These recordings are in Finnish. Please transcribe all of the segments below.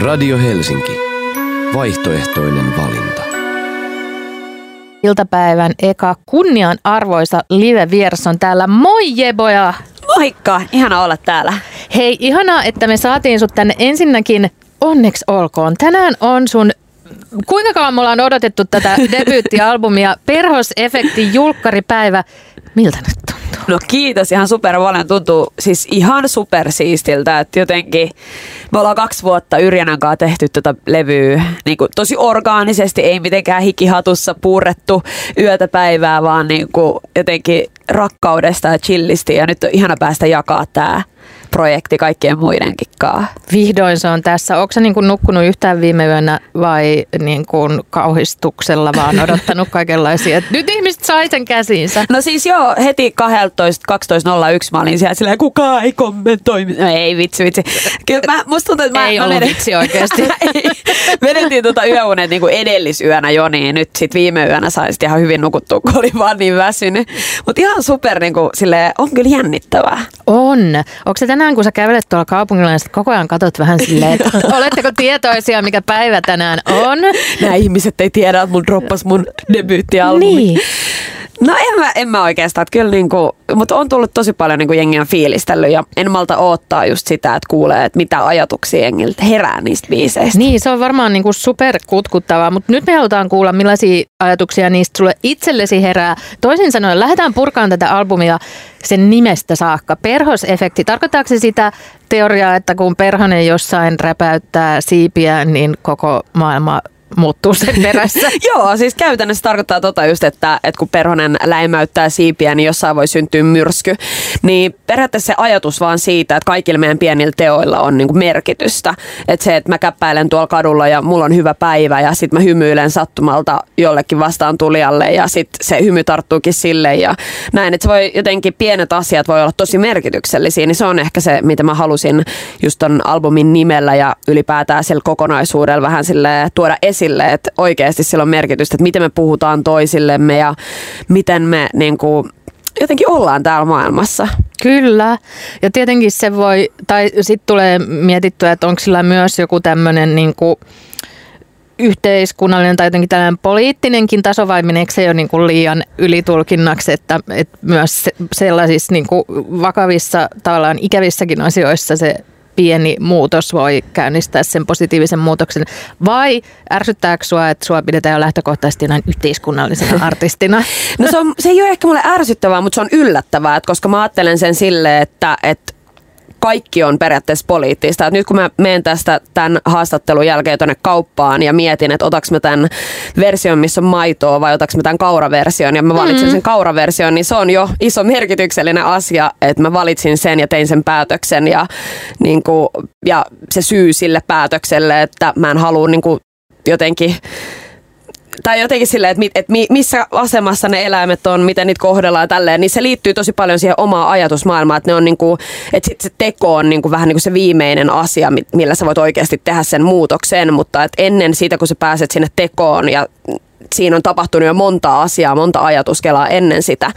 Radio Helsinki. Vaihtoehtoinen valinta. Iltapäivän eka kunnianarvoisa live-vieras on täällä. Moi Yeboyah! Moikka! Ihanaa olla täällä. Hei, ihanaa, että me saatiin sut tänne ensinnäkin. Onneksi olkoon. Tänään on sun... Kuinka kauan me ollaan odotettu tätä debyyttialbumia? Perhosefekti julkkaripäivä. Miltä nyt tuntuu? No kiitos, ihan super paljon tuntuu. Siis ihan super siistiltä, että jotenkin me ollaan 2 vuotta Yrjänän kanssa tehty tätä levyä. Niin kuin tosi orgaanisesti, ei mitenkään hikihatussa puurrettu yötä päivää, vaan niin kuin jotenkin rakkaudesta ja chillisti. Ja nyt on ihana päästä jakaa tää projekti kaikkien muidenkin kanssa. Vihdoin se on tässä. Ootko sä niin kuin nukkunut yhtään viime yönä vai niin kuin kauhistuksella vaan odottanut kaikenlaisia? Nyt ihmiset sai sen käsiinsä. No siis joo, heti 12.01 mä olin siellä silleen, kukaan ei kommentoi. No ei vitsi. Kyllä musta tuntuu, että ei ollut vitsi oikeasti. Vedettiin yöunet niin kuin edellisyönä jo, niin nyt sit viime yönä sain sit ihan hyvin nukuttua, kun oli vaan niin väsynyt. Mutta ihan super niin kuin silleen, on kyllä jännittävää. On. Onko se tänään, kun sä kävelet tuolla kaupungilla, niin koko ajan katot vähän silleen, että oletteko tietoisia, mikä päivä tänään on? Nämä ihmiset ei tiedä, että mun droppas mun debyyttialbumi. Niin. No en mä oikeastaan, että kyllä niinku, mutta on tullut tosi paljon niinku jengiä fiilistellyt ja en malta odottaa just sitä, että kuulee, että mitä ajatuksia jengiltä herää niistä biiseistä. Niin, se on varmaan niinku superkutkuttavaa, mutta nyt me halutaan kuulla, millaisia ajatuksia niistä sulle itsellesi herää. Toisin sanoen, lähdetään purkaan tätä albumia sen nimestä saakka. Perhosefekti, tarkoittaako se sitä teoriaa, että kun perhonen jossain räpäyttää siipiä, niin koko maailma... muuttuu sen perässä. Joo, siis käytännössä tarkoittaa just, että kun perhonen läimäyttää siipiä, niin jossain voi syntyä myrsky. Niin periaatteessa se ajatus vaan siitä, että kaikilla meidän pienillä teoilla on niinku merkitystä. Että se, että mä käppäilen tuolla kadulla ja mulla on hyvä päivä ja sit mä hymyilen sattumalta jollekin vastaan tulijalle ja sit se hymy tarttuukin sille ja näin. Että se voi jotenkin, pienet asiat voi olla tosi merkityksellisiä, niin se on ehkä se, mitä mä halusin just ton albumin nimellä ja ylipäätään sillä kokonaisuudella vähän silleen tuoda esiin. Sille, että oikeasti sillä on merkitystä, että miten me puhutaan toisillemme ja miten me niin kuin, jotenkin ollaan täällä maailmassa. Kyllä. Ja tietenkin se voi, tai sitten tulee mietittyä, että onko sillä myös joku tämmöinen niin kuin yhteiskunnallinen tai jotenkin tällainen poliittinenkin taso, vai meneekö se jo niin kuin liian ylitulkinnaksi, että myös sellaisissa niin kuin vakavissa tavallaan ikävissäkin asioissa se pieni muutos voi käynnistää sen positiivisen muutoksen. Vai ärsyttääkö sua, että sua pidetään jo lähtökohtaisesti näin yhteiskunnallisena artistina? No se ei ole ehkä mulle ärsyttävää, mutta se on yllättävää, että koska mä ajattelen sen silleen, että kaikki on periaatteessa poliittista. Et nyt kun mä menen tästä tämän haastattelun jälkeen tuonne kauppaan ja mietin, että otaks mä tämän version, missä on maitoa, vai otaks mä tämän kauraversion, ja mä valitsin sen kauraversion, niin se on jo iso merkityksellinen asia, että mä valitsin sen ja tein sen päätöksen ja, niin kuin, ja se syy sille päätökselle, että mä en halua niin kuin, jotenkin... Tai jotenkin silleen, että missä asemassa ne eläimet on, miten niitä kohdellaan tälleen, niin se liittyy tosi paljon siihen omaan ajatusmaailmaan, että, ne on niinku, että sit se teko on niinku vähän niinku se viimeinen asia, millä sä voit oikeasti tehdä sen muutoksen, mutta et ennen siitä, kun sä pääset sinne tekoon ja siinä on tapahtunut jo monta asiaa, monta ajatuskelaa ennen sitä,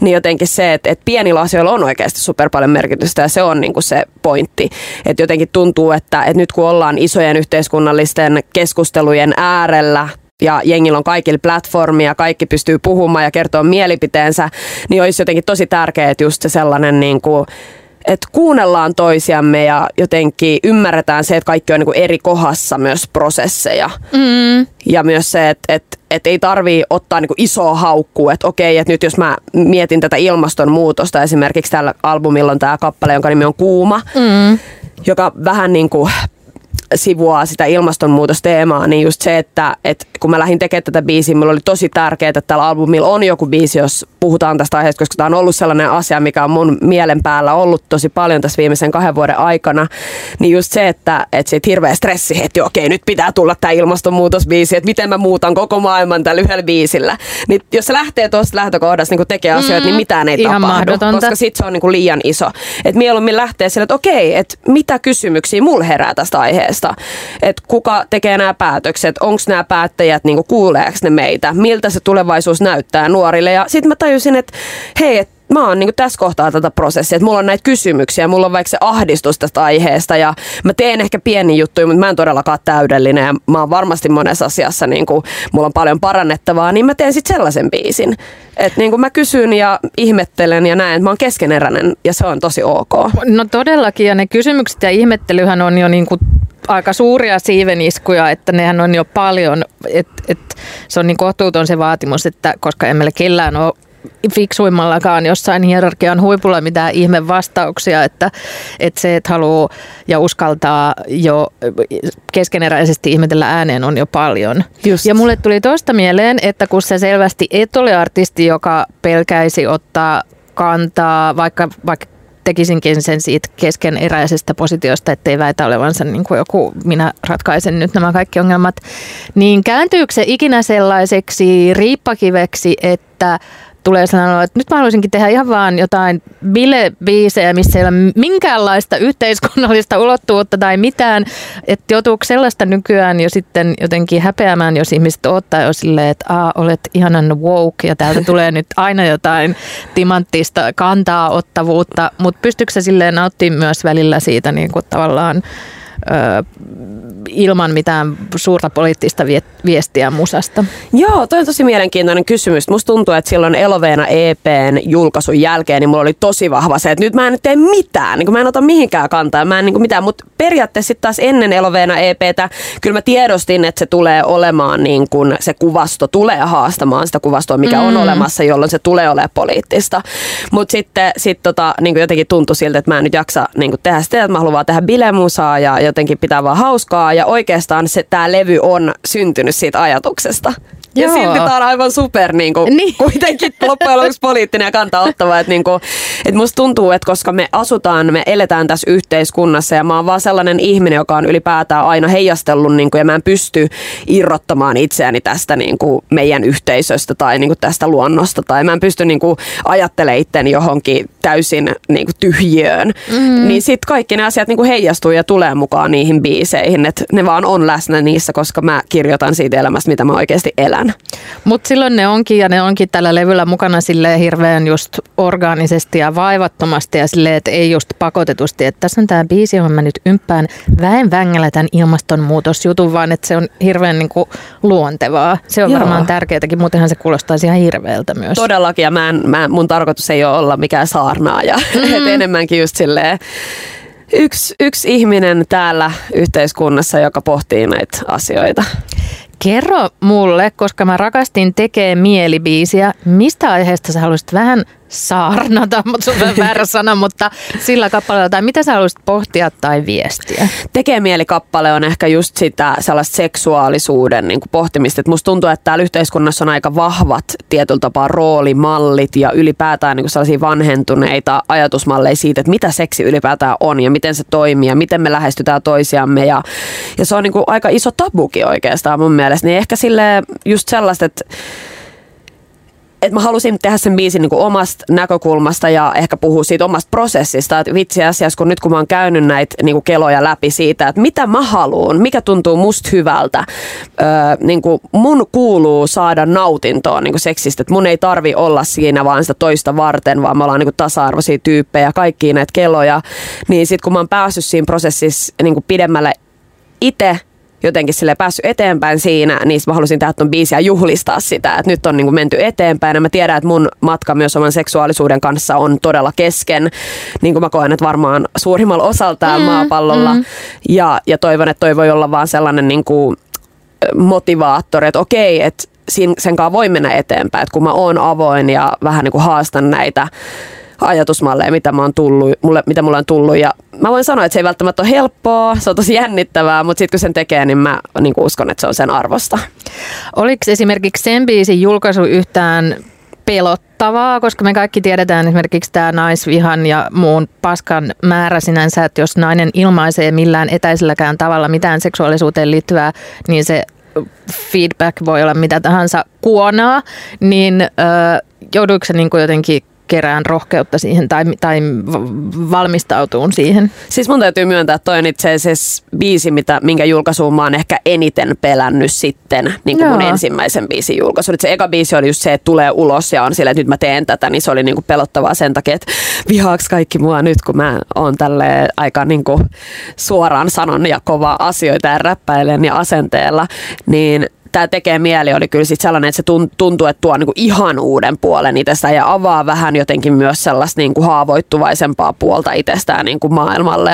niin jotenkin se, että pienillä asioilla on oikeasti super paljon merkitystä ja se on niinku se pointti. Että jotenkin tuntuu, että nyt kun ollaan isojen yhteiskunnallisten keskustelujen äärellä, ja jengillä on kaikilla platformia, kaikki pystyy puhumaan ja kertoo mielipiteensä, niin olisi jotenkin tosi tärkeää, että just se sellainen, niin kuin, että kuunnellaan toisiamme ja jotenkin ymmärretään se, että kaikki on niin kuin eri kohdassa myös prosesseja. Ja myös se, että ei tarvitse ottaa niin kuin isoa haukkua, että okei, että nyt jos mä mietin tätä ilmastonmuutosta, esimerkiksi tällä albumilla on tämä kappale, jonka nimi on Kuuma, joka vähän niin kuin... sivuaa sitä ilmastonmuutosteemaa, niin just se, että kun mä lähdin tekemään tätä biisiä, mulla oli tosi tärkeää, että tällä albumilla on joku biisi, jos puhutaan tästä aiheesta, koska tämä on ollut sellainen asia, mikä on mun mielen päällä ollut tosi paljon tässä viimeisen 2 vuoden aikana, niin just se, että siitä hirveä stressi, että okei, nyt pitää tulla tämä ilmastonmuutosbiisi, että miten mä muutan koko maailman tällä yhdellä biisillä. Niin jos se lähtee tuosta lähtökohdasta niin tekemään asioita, niin mitään ei tapahdu, koska sit se on niin liian iso. Että mieluummin lähtee sille, että okei, että mitä kysymyksiä mulla herää tästä aiheesta. Että kuka tekee nämä päätökset, onko nämä päättäjät, niinku, kuuleeko ne meitä, miltä se tulevaisuus näyttää nuorille. Ja sitten mä tajusin, että hei, mä oon niinku tässä kohtaa tätä prosessia, että mulla on näitä kysymyksiä, mulla on vaikka se ahdistus tästä aiheesta ja mä teen ehkä pieniä juttuja, mutta mä en todellakaan täydellinen ja mä oon varmasti monessa asiassa, niinku, mulla on paljon parannettavaa, niin mä teen sitten sellaisen biisin. Että niinku mä kysyn ja ihmettelen ja näen, että mä oon keskeneräinen ja se on tosi ok. No todellakin ja ne kysymykset ja ihmettelyhän on jo niinku aika suuria siiveniskuja, että nehän on jo paljon, et se on niin kohtuuton se vaatimus, että koska ei meillä kellään ole fiksuimmallakaan jossain hierarkian huipulla mitään ihme vastauksia, että se, että haluaa ja uskaltaa jo keskeneräisesti ihmetellä ääneen on jo paljon. Just. Ja mulle tuli tosta mieleen, että kun sä selvästi et ole artisti, joka pelkäisi ottaa kantaa, vaikka tekisinkin sen siitä keskeneräisestä positiosta, ettei väitä olevansa niin kuin joku, minä ratkaisen nyt nämä kaikki ongelmat, niin kääntyykö se ikinä sellaiseksi riippakiveksi, että tulee sanoa, että nyt mä haluaisinkin tehdä ihan vaan jotain bilebiisejä, missä ei ole minkäänlaista yhteiskunnallista ulottuvuutta tai mitään, että joutuuko sellaista nykyään jo sitten jotenkin häpeämään, jos ihmiset odottaa jo silleen, että olet ihanan woke ja täältä tulee nyt aina jotain timanttista kantaa ottavuutta, mutta pystyykö sä silleen nauttimaan myös välillä siitä niin kuin tavallaan ilman mitään suurta poliittista viestiä musasta? Joo, toi on tosi mielenkiintoinen kysymys. Musta tuntuu, että silloin Eloveena EP:n julkaisun jälkeen niin mulla oli tosi vahva se, että nyt mä en tee mitään. Niin mä en ota mihinkään kantaa, mä en niin mitään. Mutta periaatteessa sitten taas ennen Eloveena EP:tä kyllä mä tiedostin, että se tulee olemaan niin kuin se kuvasto tulee haastamaan sitä kuvastoa, mikä on olemassa, jolloin se tulee olemaan poliittista. Mutta sitten niin jotenkin tuntui siltä, että mä en nyt jaksa niin kuin tehdä sitä, että mä haluan tehdä bilemusaa ja jotenkin pitää vaan hauskaa ja oikeastaan tämä levy on syntynyt siitä ajatuksesta. Joo. Ja silti tämä on aivan super niin. Kuitenkin loppujen lopuksi poliittinen ja kantaa ottava. Että niin et musta tuntuu, että koska me asutaan, me eletään tässä yhteiskunnassa ja mä oon vaan sellainen ihminen, joka on ylipäätään aina heijastellut niin ja mä en pysty irrottamaan itseäni tästä niin meidän yhteisöstä tai niin tästä luonnosta. Tai mä en pysty niin ajattelemaan itteni johonkin täysin niin tyhjöön. Mm-hmm. Niin sit kaikki ne asiat niin heijastuu ja tulee mukaan niihin biiseihin. Että ne vaan on läsnä niissä, koska mä kirjoitan siitä elämästä, mitä mä oikeasti elän. Mutta silloin ne onkin tällä levyllä mukana silleen hirveän just orgaanisesti ja vaivattomasti ja silleen, että ei just pakotetusti, että tässä on tämä biisi, johon mä nyt ympään väen vängällä tämän ilmastonmuutosjutun, vaan että se on hirveän niinku luontevaa. Se on Joo. varmaan tärkeätäkin, muutenhan se kuulostaisi ihan hirveältä myös. Todellakin ja mun tarkoitus ei ole olla mikään saarnaaja, että enemmänkin just silleen. Yksi ihminen täällä yhteiskunnassa, joka pohtii näitä asioita. Kerro mulle, koska mä rakastin tekee mielibiisiä, mistä aiheesta sä haluaisit vähän saarnata, mutta se on väärä sana, mutta sillä kappaleella, tai mitä sä haluaisit pohtia tai viestiä? Tekee mieli-kappale on ehkä just sitä sellaista seksuaalisuuden niin kuin pohtimista, että musta tuntuu, että täällä yhteiskunnassa on aika vahvat tietyllä tapaa roolimallit ja ylipäätään niin kuin sellaisia vanhentuneita ajatusmalleja siitä, että mitä seksi ylipäätään on ja miten se toimii ja miten me lähestytään toisiamme ja se on niin kuin aika iso tabukin oikeastaan mun mielestä, niin ehkä silleen just sellaista, että mä halusin tehdä sen biisin niin kuin omasta näkökulmasta ja ehkä puhua siitä omasta prosessista. Että vitsi asiassa, kun mä oon käynyt näitä niin kuin keloja läpi siitä, että mitä mä haluun, mikä tuntuu musta hyvältä. Niin kuin mun kuuluu saada nautintoa niin kuin seksistä. Että mun ei tarvi olla siinä vaan sitä toista varten, vaan me ollaan niin kuin tasa-arvoisia tyyppejä, kaikkia näitä keloja. Niin sit kun mä oon päässyt siinä prosessissa niin kuin pidemmälle itse, jotenkin silleen päässyt eteenpäin siinä, niin mä halusin tehdä ton biisiä juhlistaa sitä, että nyt on niin kuin menty eteenpäin ja mä tiedän, että mun matka myös oman seksuaalisuuden kanssa on todella kesken, niin kuin mä koen, että varmaan suurimmalla osalla täällä maapallolla ja toivon, että toi voi olla vaan sellainen niin kuin motivaattori, että okei, että senkaan voi mennä eteenpäin, että kun mä oon avoin ja vähän niin kuin haastan näitä ajatusmalleja, mitä mulla on tullut. Ja mä voin sanoa, että se ei välttämättä ole helppoa, se on tosi jännittävää, mutta sitten kun sen tekee, niin mä niin kuin uskon, että se on sen arvosta. Oliko esimerkiksi sen biisin julkaisu yhtään pelottavaa, koska me kaikki tiedetään esimerkiksi tämä naisvihan ja muun paskan määrä sinänsä, että jos nainen ilmaisee millään etäiselläkään tavalla mitään seksuaalisuuteen liittyvää, niin se feedback voi olla mitä tahansa kuonaa, niin jouduiko se niin kuin jotenkin kerään rohkeutta siihen tai valmistautuun siihen. Siis mun täytyy myöntää, että toi on itse asiassa biisi, minkä julkaisuun mä oon ehkä eniten pelännyt sitten, niin kuin mun ensimmäisen biisin julkaisuun. Se eka biisi oli just se, että tulee ulos ja on silleen, että nyt mä teen tätä, niin se oli niinku pelottavaa sen takia, että vihaaks kaikki mua nyt, kun mä oon tälleen aika niinku suoraan sanon ja kovaa asioita ja räppäilen ja asenteella, niin tämä tekee mieli oli kyllä sit sellainen, että se tuntuu, että tuo niinku ihan uuden puolen itsestään ja avaa vähän jotenkin myös sellaista niinku haavoittuvaisempaa puolta itsestään niinku maailmalle.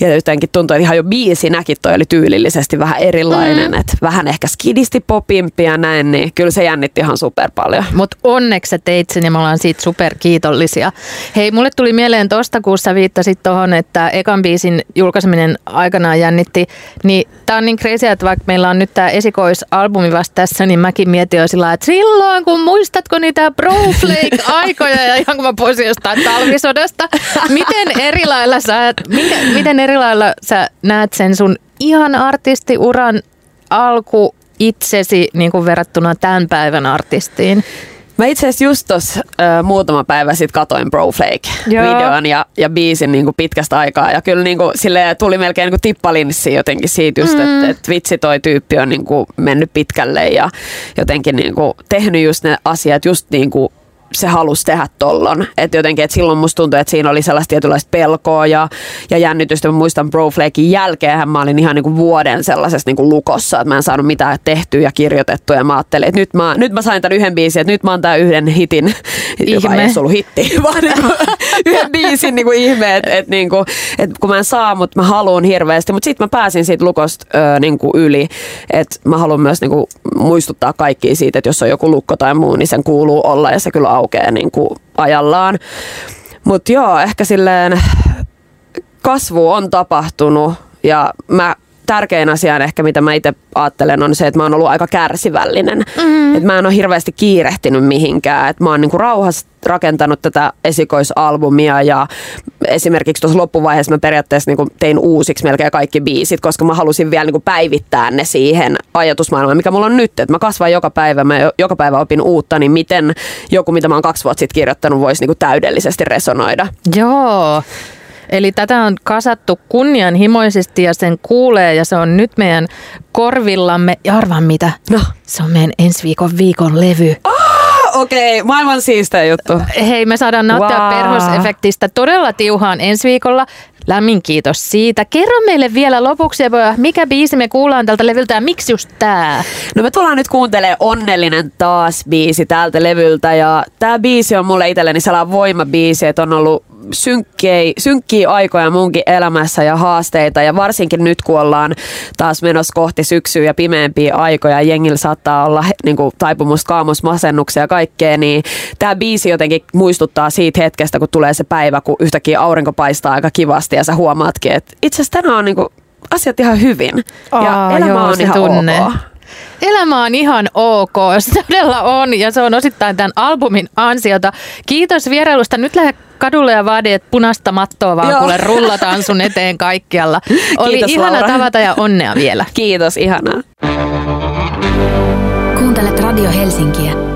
Ja jotenkin tuntuu, että ihan jo biisinäkin toi oli tyylillisesti vähän erilainen. Mm. Et vähän ehkä skidisti popimpi ja näin, niin kyllä se jännitti ihan super paljon. Mutta onneksi sä teit sen ja me ollaan siitä superkiitollisia. Hei, mulle tuli mieleen tosta, kun sä viittasit tohon, että ekan biisin julkaiseminen aikanaan jännitti. Niin tää on niin crazy, että vaikka meillä on nyt tää esikoisalbumi vasta tässä, niin mäkin mietin jo sillä, että silloin kun muistatko niitä Bro Flake aikoja ja ihan kun mä poisin jostain talvisodasta, miten eri lailla sä näet sen sun ihan artistiuran alku itsesi niin kuin verrattuna tämän päivän artistiin? Mä itse asiassa just tossa muutama päivä sitten katoin Bro Flake-videon ja biisin niinku pitkästä aikaa. Ja kyllä niinku, silleen, tuli melkein niinku tippalinssi jotenkin siitä just, että vitsi toi tyyppi on niinku mennyt pitkälle ja jotenkin niinku tehnyt just ne asiat just niinku se halusi tehdä tollon. Että jotenkin, että silloin musta tuntui, että siinä oli sellaista tietynlaista pelkoa ja jännitystä. Mä muistan Bro Flaken jälkeenhän mä olin ihan niinku vuoden sellaisessa niinku lukossa, että mä en saanut mitään tehtyä ja kirjoitettua. Ja mä ajattelin, että nyt mä sain tämän yhden biisin, että nyt mä oon tää yhden hitin. Joka ei edes ollut hitti, vaan niinku, yhden biisin niinku ihme, että niinku, et kun mä en saa, mutta mä haluun hirveästi. Mutta sit mä pääsin siitä lukosta niinku yli. Että mä haluan myös niinku muistuttaa kaikkia siitä, että jos on joku lukko tai muu, niin sen kuuluu olla ja se kyllä aukeaa niin kuin ajallaan. Mutta joo, ehkä silleen kasvu on tapahtunut ja tärkein asia ehkä, mitä mä itse ajattelen, on se, että mä oon ollut aika kärsivällinen. Mm-hmm. Että mä en ole hirveästi kiirehtinyt mihinkään. Että mä oon niinku rauhassa rakentanut tätä esikoisalbumia ja esimerkiksi tuossa loppuvaiheessa mä periaatteessa niinku tein uusiksi melkein kaikki biisit, koska mä halusin vielä niinku päivittää ne siihen ajatusmaailmaan, mikä mulla on nyt. Että mä kasvan joka päivä, mä joka päivä opin uutta, niin miten joku, mitä mä oon 2 vuotta sitten kirjoittanut, voisi niinku täydellisesti resonoida. Joo. Eli tätä on kasattu kunnianhimoisesti ja sen kuulee ja se on nyt meidän korvillamme. Ja arvaa mitä? No, se on meidän ensi viikon levy. Okei, maailman siisteä juttu. Hei, me saadaan nauttia Perhosefektistä todella tiuhaan ensi viikolla. Lämmin kiitos siitä. Kerro meille vielä lopuksi, mikä biisi me kuullaan tältä levyltä ja miksi just tää? No me tullaan nyt kuuntelemaan Onnellinen taas biisi tältä levyltä ja tää biisi on mulle itselleni sellainen voimabiisi, että on ollut synkkiä aikoja munkin elämässä ja haasteita ja varsinkin nyt kun ollaan taas menossa kohti syksyä ja pimeämpiä aikoja, jengillä saattaa olla niin kuin taipumusta kaamosmasennuksia ja kaikkea, niin tää biisi jotenkin muistuttaa siitä hetkestä, kun tulee se päivä, kun yhtäkkiä aurinko paistaa aika kivasti ja sä huomaatkin, että itse asiassa tänään on niin kuin asiat ihan hyvin ja elämä on ihan ok. Elämä on ihan ok, se todella on ja se on osittain tämän albumin ansiota. Kiitos vierailusta. Nyt lähde kadulle ja vaadi, että punaista mattoa vaan kuule rullataan sun eteen kaikkialla. Oli ihana tavata ja onnea vielä. Kiitos, ihanaa. Kuuntelet Radio Helsinkiä.